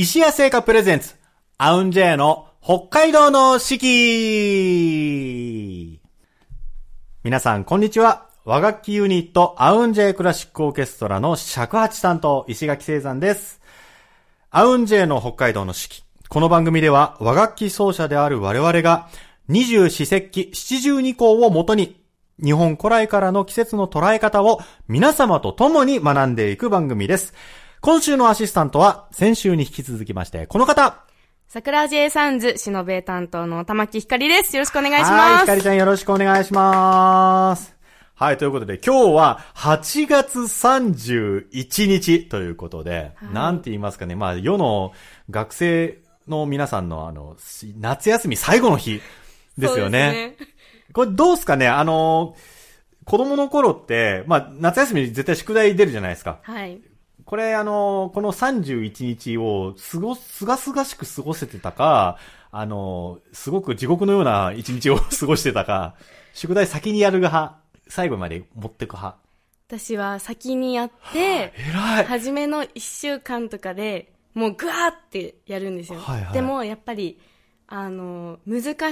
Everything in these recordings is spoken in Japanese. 石屋製菓プレゼンツアウンジェイの北海道の四季。皆さんこんにちは。和楽器ユニットアウンジェイクラシックオーケストラの尺八担当石垣聖山です。アウンジェイの北海道の四季。この番組では和楽器奏者である我々が二十四節気七十二候をもとに日本古来からの季節の捉え方を皆様と共に学んでいく番組です。今週のアシスタントは先週に引き続きましてこの方、桜 J サウンズしのべ担当の玉木ひかりです。よろしくお願いします。はい、ひかりちゃんよろしくお願いします。はい、ということで今日は8月31日ということで、はい、なんて言いますかね、まあ世の学生の皆さんの夏休み最後の日ですよね。そうですね。これどうすかね、子供の頃って、まあ夏休み絶対宿題出るじゃないですか。はい。これこの31日をすがすがしく過ごせてたか、すごく地獄のような一日を過ごしてたか、宿題先にやる派、最後まで持ってく派。私は先にやって、偉い。初めの1週間とかで、もうグワーってやるんですよ。はいはい、でもやっぱり、難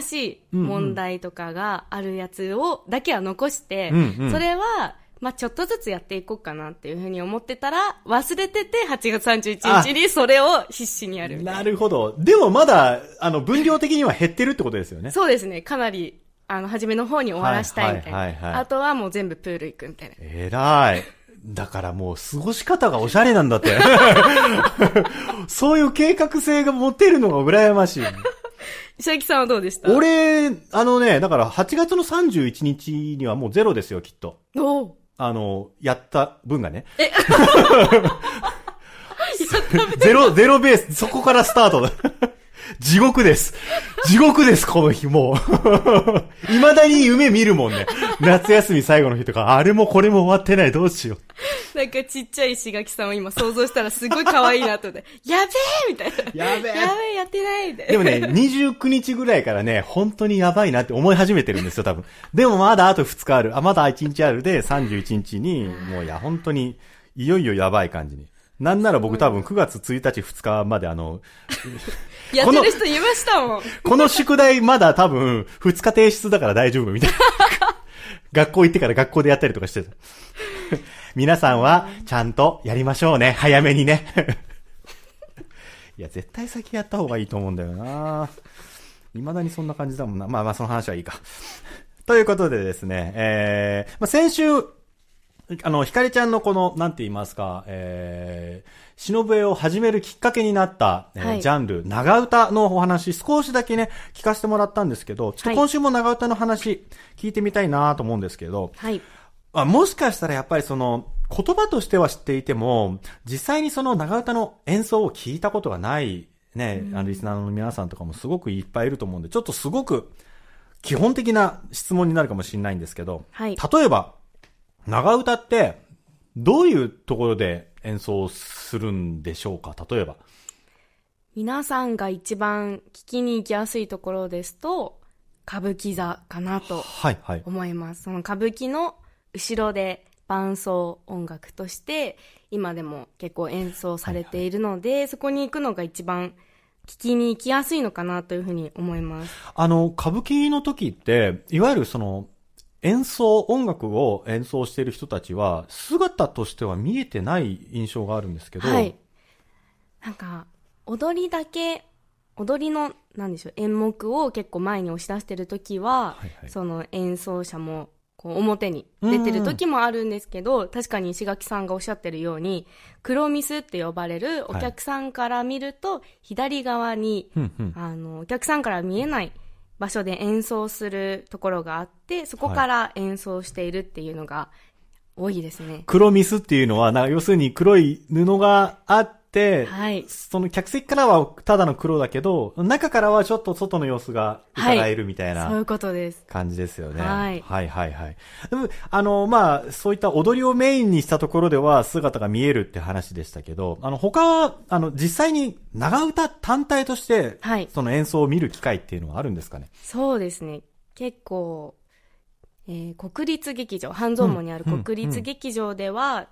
しい問題とかがあるやつを、だけは残して、うんうん、それは、まあ、ちょっとずつやっていこうかなっていうふうに思ってたら、忘れてて8月31日にそれを必死にやるみたいな。なるほど。でもまだ、分量的には減ってるってことですよね。そうですね。かなり、初めの方に終わらしたいみたいな。はいはいはいはい、あとはもう全部プール行くみたいな。偉い。だからもう過ごし方がおしゃれなんだって。そういう計画性が持てるのが羨ましい。石垣さんはどうでした？俺、だから8月の31日にはもうゼロですよ、きっと。おぉ。やった分がね。ゼロベース、そこからスタートだ。地獄です。地獄です、この日、もう。未だに夢見るもんね。夏休み最後の日とか、あれもこれも終わってない、どうしよう。なんかちっちゃい石垣さんを今想像したらすごい可愛いなと思って、やべえみたいな。やべえ、やってないみたいな。でもね、29日ぐらいからね、本当にやばいなって思い始めてるんですよ、多分。でもまだあと2日ある。あ、まだ1日あるで、31日に、もう本当に、いよいよやばい感じに。なんなら僕多分9月1日2日までやってる人いましたもん。この宿題まだ多分2日提出だから大丈夫みたいな。学校行ってから学校でやったりとかしてた。皆さんはちゃんとやりましょうね。早めにね。いや、絶対先やった方がいいと思うんだよな。未だにそんな感じだもんな。まあまあその話はいいか。ということでですね、まあ、先週、ひかりちゃんのこの、なんて言いますか、しのぶえを始めるきっかけになった、はい、ジャンル、長唄のお話、少しだけね、聞かせてもらったんですけど、ちょっと今週も長唄の話、聞いてみたいなと思うんですけど、はい。あ、もしかしたらやっぱり言葉としては知っていても、実際に長唄の演奏を聞いたことがない、ね、リスナーの皆さんとかもすごくいっぱいいると思うんで、ちょっとすごく、基本的な質問になるかもしれないんですけど、はい。例えば、長唄ってどういうところで演奏するんでしょうか？例えば皆さんが一番聞きに行きやすいところですと歌舞伎座かなと思います、はいはい、その歌舞伎の後ろで伴奏音楽として今でも結構演奏されているので、はいはい、そこに行くのが一番聞きに行きやすいのかなというふうに思います。歌舞伎の時っていわゆる音楽を演奏している人たちは姿としては見えてない印象があるんですけど、はい、なんか踊りのなんでしょう演目を結構前に押し出してるときは、はいはい、演奏者もこう表に出てる時もあるんですけど、確かに石垣さんがおっしゃってるように黒ミスって呼ばれるお客さんから見ると、はい、左側に、うんうん、お客さんから見えない場所で演奏するところがあって、そこから演奏しているっていうのが多いですね。はい、黒ミスっていうのは、要するに黒い布があって、はい、客席からはただの黒だけど、中からはちょっと外の様子が伺えるみたいな、はい、そういうことです。感じですよね。はい。はいはいはい。でも、まあ、そういった踊りをメインにしたところでは姿が見えるって話でしたけど、他は、実際に長唄単体として、はい、演奏を見る機会っていうのはあるんですかね？そうですね。結構、国立劇場、半蔵門にある国立劇場では、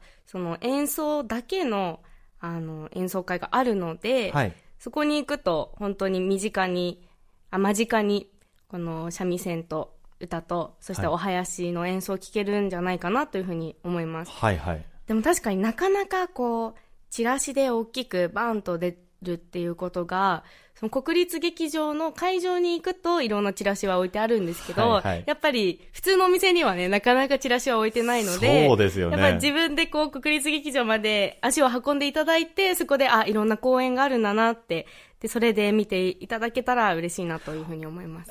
演奏だけの、演奏会があるので、はい、そこに行くと本当に間近にこの三味線と歌とそしてお囃子の演奏を聴けるんじゃないかなというふうに思います。はいはい、でも確かになかなかこうチラシで大きくバーンと出るっていうことが、その国立劇場の会場に行くといろんなチラシは置いてあるんですけど、はいはい、やっぱり普通のお店にはねなかなかチラシは置いてないので、そうですよね、やっぱり自分でこう国立劇場まで足を運んでいただいて、そこでいろんな公演があるんだなってでそれで見ていただけたら嬉しいなというふうに思います。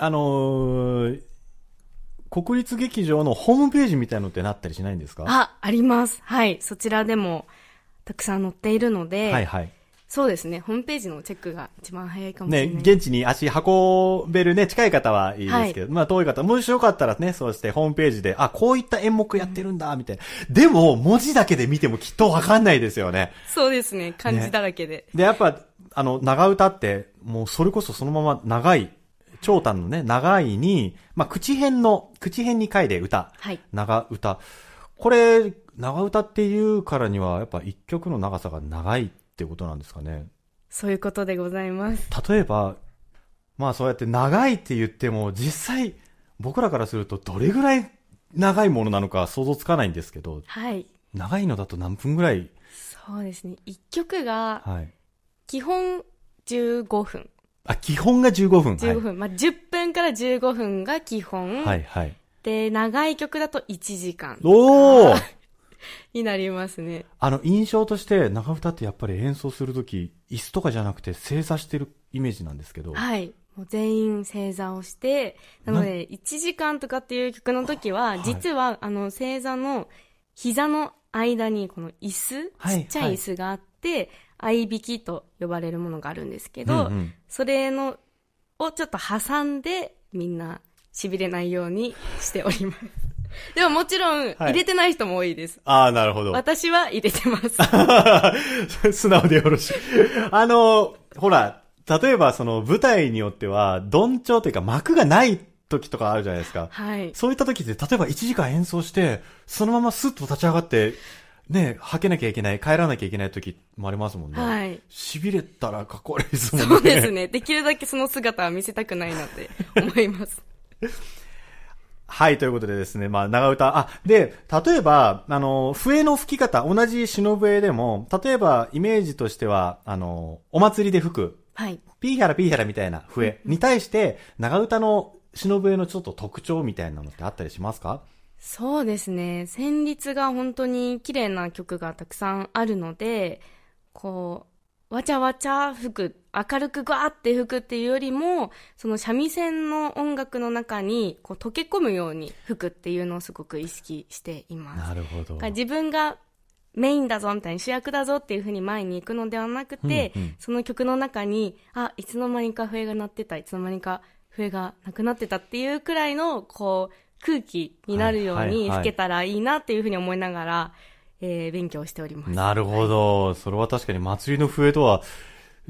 国立劇場のホームページみたいのってなったりしないんですか？あります。はい、そちらでもたくさん載っているので、はいはい、そうですね、ホームページのチェックが一番早いかもしれない、ね、現地に足運べるね、近い方はいいですけど、はい、まあ遠い方、もしよかったらね、そうしてホームページで、こういった演目やってるんだ、みたいな。でも、文字だけで見てもきっとわかんないですよね。そうですね、漢字だらけで。ね、で、やっぱ、長唄って、もうそれこそそのまま長い、長短のね、長いに、まあ口辺に書いて歌。はい、長唄。これ、長唄っていうからには、やっぱ一曲の長さが長い。っていうことなんですかね。そういうことでございます。例えばまあそうやって長いって言っても実際僕らからするとどれぐらい長いものなのか想像つかないんですけど、はい、長いのだと何分ぐらい？そうですね、1曲が基本15分、はい、基本が15分、はい、まあ、10分から15分が基本、はいはい、で長い曲だと1時間おーになりますね。印象として長唄ってやっぱり演奏するとき椅子とかじゃなくて正座してるイメージなんですけど、はい、もう全員正座をして、なので1時間とかっていう曲のときは実は正座の膝の間にこの椅子、はい、ちっちゃい椅子があって、はい、合いびきと呼ばれるものがあるんですけど、うんうん、それのをちょっと挟んでみんな痺れないようにしておりますでももちろん入れてない人も多いです。はい、なるほど。私は入れてます。素直でよろしい。ほら、例えばその舞台によっては、どんちょうというか幕がない時とかあるじゃないですか。はい。そういった時って、例えば1時間演奏して、そのままスッと立ち上がって、ね、吐けなきゃいけない、帰らなきゃいけない時もありますもんね。はい。痺れたらかっこ悪いですもんね。そうですね。できるだけその姿は見せたくないなって思います。はい、ということでですね、まあ、長唄、で、例えば、笛の吹き方、同じ篠笛でも、例えば、イメージとしては、お祭りで吹く、はい、ピーヒャラピーヒャラみたいな笛に対して、長唄の篠笛のちょっと特徴みたいなのってあったりしますか？そうですね、旋律が本当に綺麗な曲がたくさんあるので、こう、わちゃわちゃ吹く、明るくガーって吹くっていうよりも、その三味線の音楽の中にこう溶け込むように吹くっていうのをすごく意識しています。なるほど。自分がメインだぞみたいに主役だぞっていう風に前に行くのではなくて、うんうん、その曲の中に、いつの間にか笛が鳴ってた、いつの間にか笛がなくなってたっていうくらいのこう空気になるように吹けたらいいなっていう風に思いながら、勉強しております。なるほど、はい。それは確かに祭りの笛とは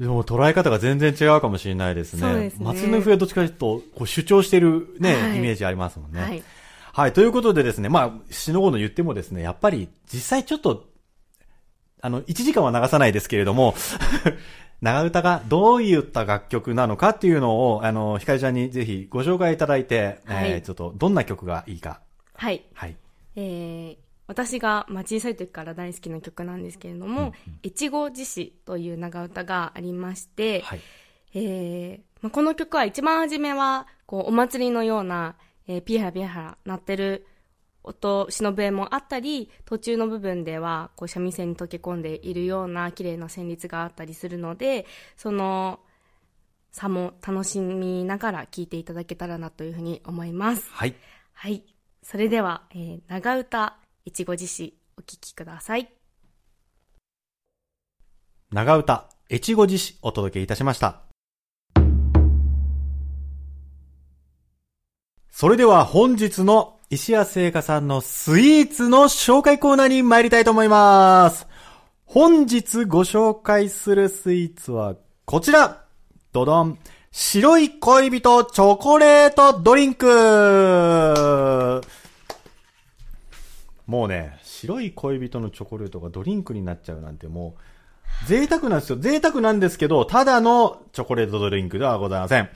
でも捉え方が全然違うかもしれないですね。そうですね。祭りの笛はどっちかというとこう主張してるね、はい、イメージありますもんね。はい。はい、ということでですね、まあ、しのごの言ってもですね、やっぱり実際ちょっと、1時間は流さないですけれども、長唄がどういった楽曲なのかっていうのを、ひかりちゃんにぜひご紹介いただいて、はい、ちょっとどんな曲がいいか。はい。はい。私が小さい時から大好きな曲なんですけれども、越後獅子という長唄がありまして、はい、この曲は一番初めはこうお祭りのような、ピーハラピーハラ鳴ってる音、篠笛もあったり、途中の部分ではこう三味線に溶け込んでいるような綺麗な旋律があったりするので、その差も楽しみながら聴いていただけたらなというふうに思います。はい。はい。それでは、長唄越後獅子お聴きください。長唄越後獅子お届けいたしました。それでは本日の石屋製菓さんのスイーツの紹介コーナーに参りたいと思います。本日ご紹介するスイーツはこちら、ドドン、白い恋人チョコレートドリンク。もうね、白い恋人のチョコレートがドリンクになっちゃうなんてもう、贅沢なんですよ。贅沢なんですけど、ただのチョコレートドリンクではございません。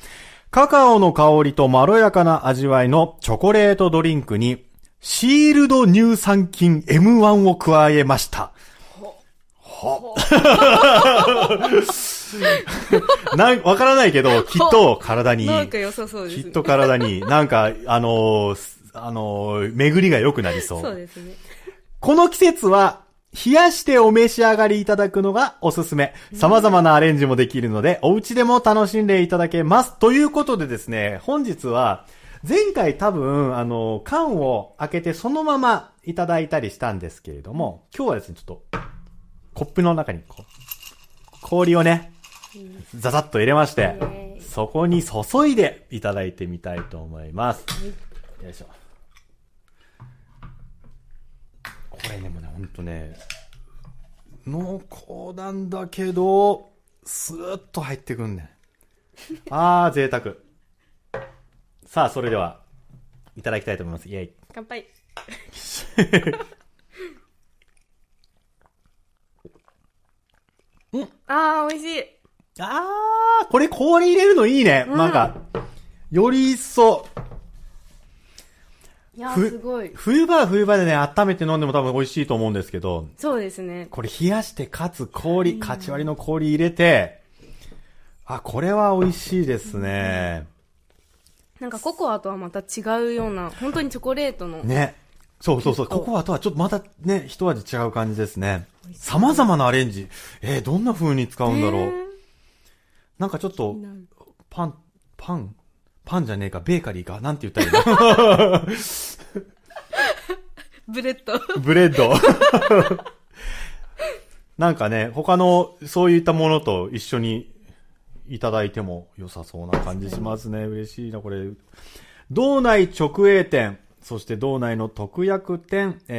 カカオの香りとまろやかな味わいのチョコレートドリンクにシールド乳酸菌 M1 を加えました。ほわからないけど、きっと体にいい。なんか良さそうですね。きっと体に、なんか、巡りが良くなりそう。そうですね。この季節は、冷やしてお召し上がりいただくのがおすすめ。様々なアレンジもできるので、お家でも楽しんでいただけます。ということでですね、本日は、前回多分、缶を開けてそのままいただいたりしたんですけれども、今日はですね、ちょっと、コップの中にこう氷をね、ザザッと入れまして、そこに注いでいただいてみたいと思います。よいしょ。これね、もうね、ほんとね、濃厚なんだけど、スーッと入ってくんね。あー、贅沢。さあ、それでは、いただきたいと思います。イェイ。乾杯。んあー、美味しい。あー、これ氷入れるのいいね。なんか、より一層。いや、すごい。冬場は冬場でね、温めて飲んでも多分美味しいと思うんですけど。そうですね。これ冷やして、かつ氷、カチ割りの氷入れて、あ、これは美味しいですね。なんかココアとはまた違うような、本当にチョコレートの。ね。そうそうそう。ココアとはちょっとまたね、一味違う感じですね。様々なアレンジ。どんな風に使うんだろう。なんかちょっと、パンじゃねえか、ベーカリーか、なんて言ったらいいのブレッド。なんかね、他のそういったものと一緒にいただいても良さそうな感じしますね。嬉しいな、これ。道内直営店。そして道内の特約店、通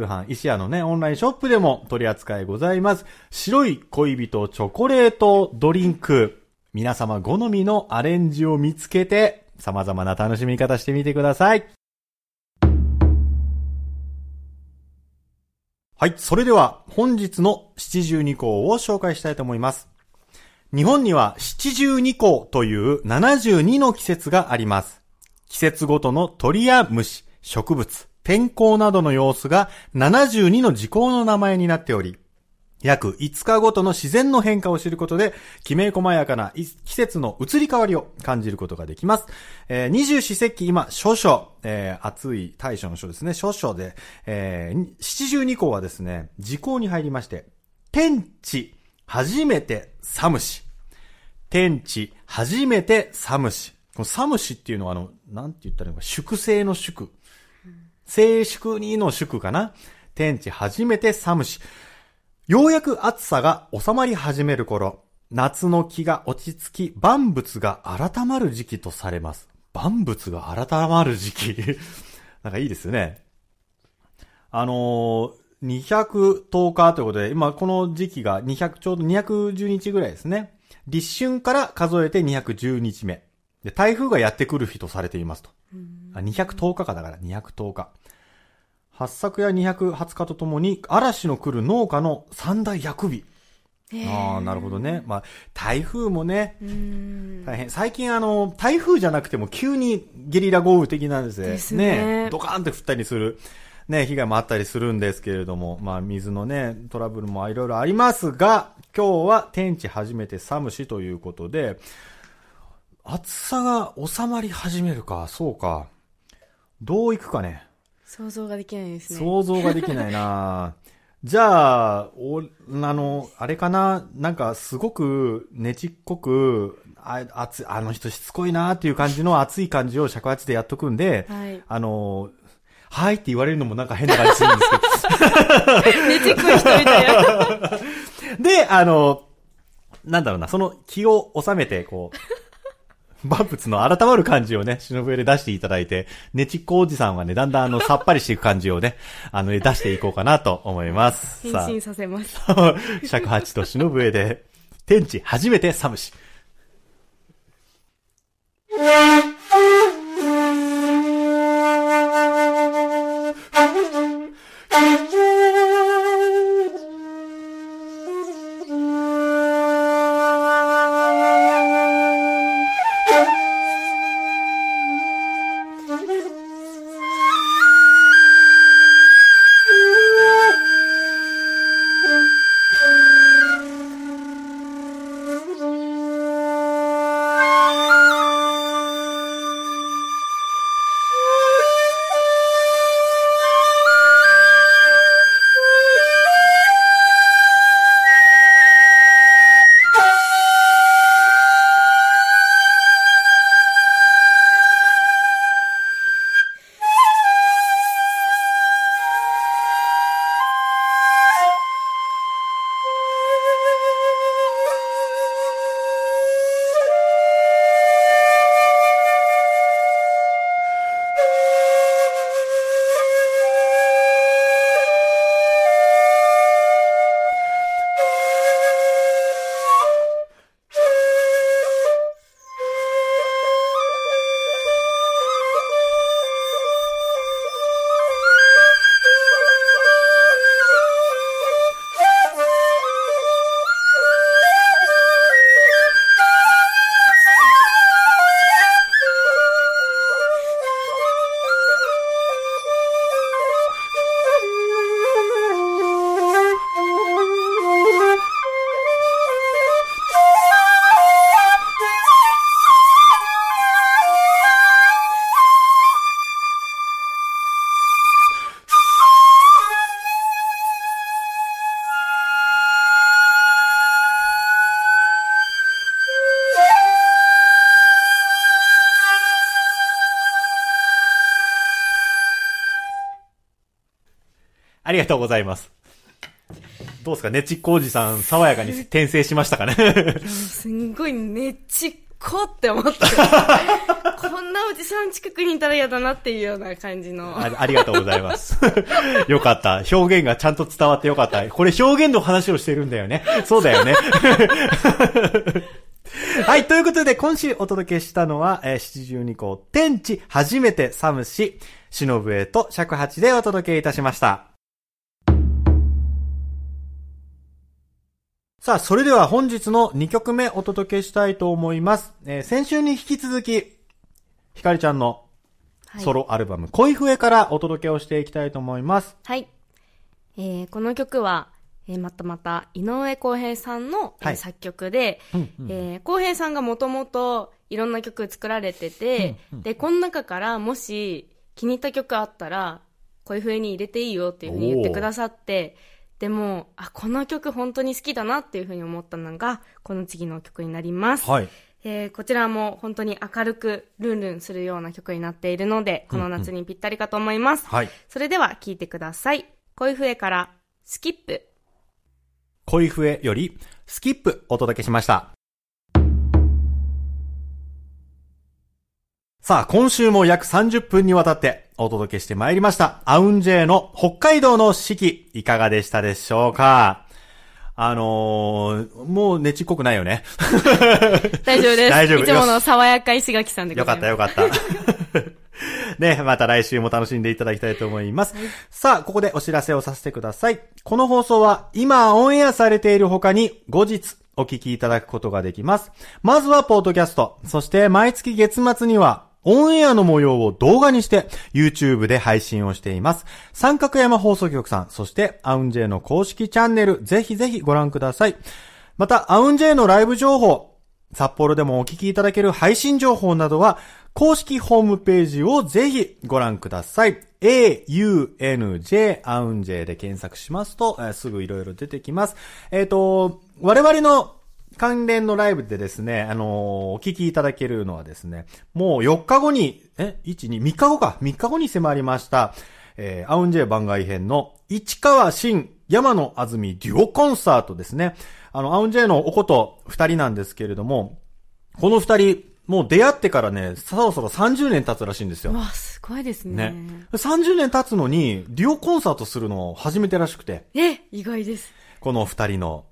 販、石屋のね、オンラインショップでも取り扱いございます。白い恋人チョコレートドリンク。皆様好みのアレンジを見つけて、様々な楽しみ方してみてください。はい、それでは本日の72項を紹介したいと思います。日本には72項という72の季節があります。季節ごとの鳥や虫、植物、天候などの様子が72の時項の名前になっており、約5日ごとの自然の変化を知ることで、きめ細やかな季節の移り変わりを感じることができます。二十四節気、今、処暑、暑い大暑の暑ですね、処暑で、72項はですね、時項に入りまして、天地、初めて寒し。天地、初めて寒し。寒しっていうのはなんて言ったらいいのか、粛清の粛。静粛にの粛かな。天地初めて寒し。ようやく暑さが収まり始める頃、夏の気が落ち着き、万物が改まる時期とされます。万物が改まる時期。なんかいいですよね。210日ということで、今この時期がちょうど210日ぐらいですね。立春から数えて210日目。で、台風がやってくる日とされていますと。210日かだから、210日。八作や220日とともに、嵐の来る農家の三大厄日。ああ、なるほどね。まあ、台風もね、大変。最近台風じゃなくても急にゲリラ豪雨的なんですね。ね。ドカーンって降ったりする。ね、被害もあったりするんですけれども、まあ、水のね、トラブルもいろいろありますが、今日は天地初めて寒しということで、暑さが収まり始めるか、そうか。どういくかね。想像ができないですね。想像ができないなじゃあ、あれかな、なんかすごくねちっこく、あの人しつこいなっていう感じの熱い感じを尺八でやっとくんで、はい、はいって言われるのもなんか変な感じするんですけど。ねちっこい人みたいな。で、なんだろうな、その気を収めて、こう、万物の改まる感じをね、忍ぶ絵で出していただいて、ねちっこおじさんはね、だんだんさっぱりしていく感じをね、出していこうかなと思います。変身させます。尺八と忍ぶ絵で、天地初めて寒し。りがとうございます。どうですか、ねちっこおじさん、爽やかに転生しましたかね。すんごいねちっこって思ってこんなおじさん近くにいたら嫌だなっていうような感じの。ありがとうございます。よかった。表現がちゃんと伝わってよかった。これ表現の話をしてるんだよね。そうだよね。はい。ということで、今週お届けしたのは、72校、天地初めて寒し、忍笛と尺八でお届けいたしました。さあ、それでは本日の2曲目お届けしたいと思います。先週に引き続き、ひかりちゃんのソロアルバム、はい、恋笛からお届けをしていきたいと思います。はい。この曲は、また井上康平さんの、作曲で、康平さんがもともといろんな曲作られてて、でこの中からもし気に入った曲あったら恋笛に入れていいよっていうふうに言ってくださって、でもこの曲本当に好きだなっていうふうに思ったのがこの次の曲になります、はい。こちらも本当に明るくルンルンするような曲になっているので、この夏にぴったりかと思います、はい、それでは聴いてください。恋笛からスキップ。恋笛よりスキップお届けしました。さあ、今週も約30分にわたってお届けしてまいりました。アウンジェイの北海道の四季、いかがでしたでしょうか？もうねちっこくないよね。大丈夫です。大丈夫。いつもの爽やか石垣さんでございます。よかったよかった。ね、また来週も楽しんでいただきたいと思います。さあ、ここでお知らせをさせてください。この放送は今オンエアされている他に後日お聞きいただくことができます。まずはポッドキャスト、そして毎月月末にはオンエアの模様を動画にして YouTube で配信をしています。三角山放送局さん、そしてアウンジェイの公式チャンネル、ぜひぜひご覧ください。またアウンジェイのライブ情報、札幌でもお聞きいただける配信情報などは公式ホームページをぜひご覧ください。AUNJ アウンジェイで検索しますと、すぐいろいろ出てきます。我々の関連のライブでですね、お聞きいただけるのはですね、もう4日後に、3日後に迫りました、アウンジェイ番外編の市川新山野あずみデュオコンサートですね。アウンジェイのおこと二人なんですけれども、この二人、もう出会ってからね、そろそろ30年経つらしいんですよ。わあ、すごいですね。ね。30年経つのに、デュオコンサートするのを初めてらしくて。意外です。この二人の、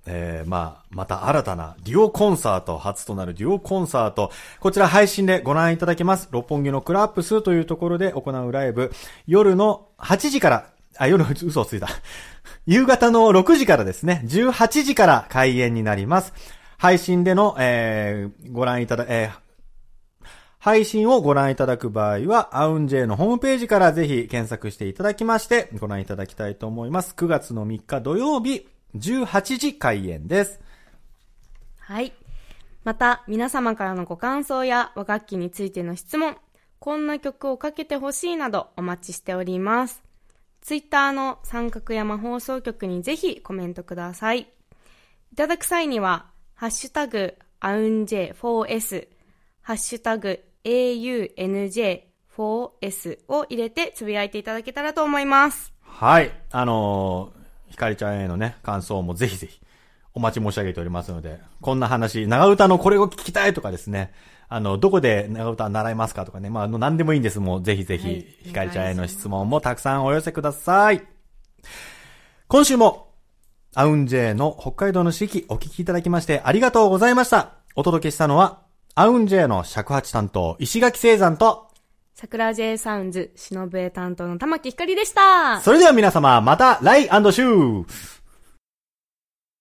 また新たなデュオコンサート、初となるデュオコンサート。こちら配信でご覧いただけます。六本木のクラップスというところで行うライブ。夜の8時から、夕方の6時からですね、18時から開演になります。配信での、配信をご覧いただく場合は、アウンジェイのホームページからぜひ検索していただきまして、ご覧いただきたいと思います。9月の3日土曜日、18時開演です。はい。また、皆様からのご感想や和楽器についての質問、こんな曲をかけてほしいなどお待ちしております。ツイッターの三角山放送局にぜひコメントください。いただく際には、ハッシュタグ、アウンジェ 4S、ハッシュタグ、AUNJ4S を入れてつぶやいていただけたらと思います。はい。ひかりちゃんへのね、感想もぜひぜひお待ち申し上げておりますので、こんな話、長唄のこれを聞きたいとかですね、どこで長唄習いますかとかね、何でもいいんですもん、ぜひぜひ、はい、ひかりちゃんへの質問もたくさんお寄せください。今週も、アウンジェイの北海道の四季お聞きいただきましてありがとうございました。お届けしたのは、アウンジェイの尺八担当、石垣聖山と、桜 J サウンズ、忍笛担当の玉木ひかりでした。それでは皆様、また来&週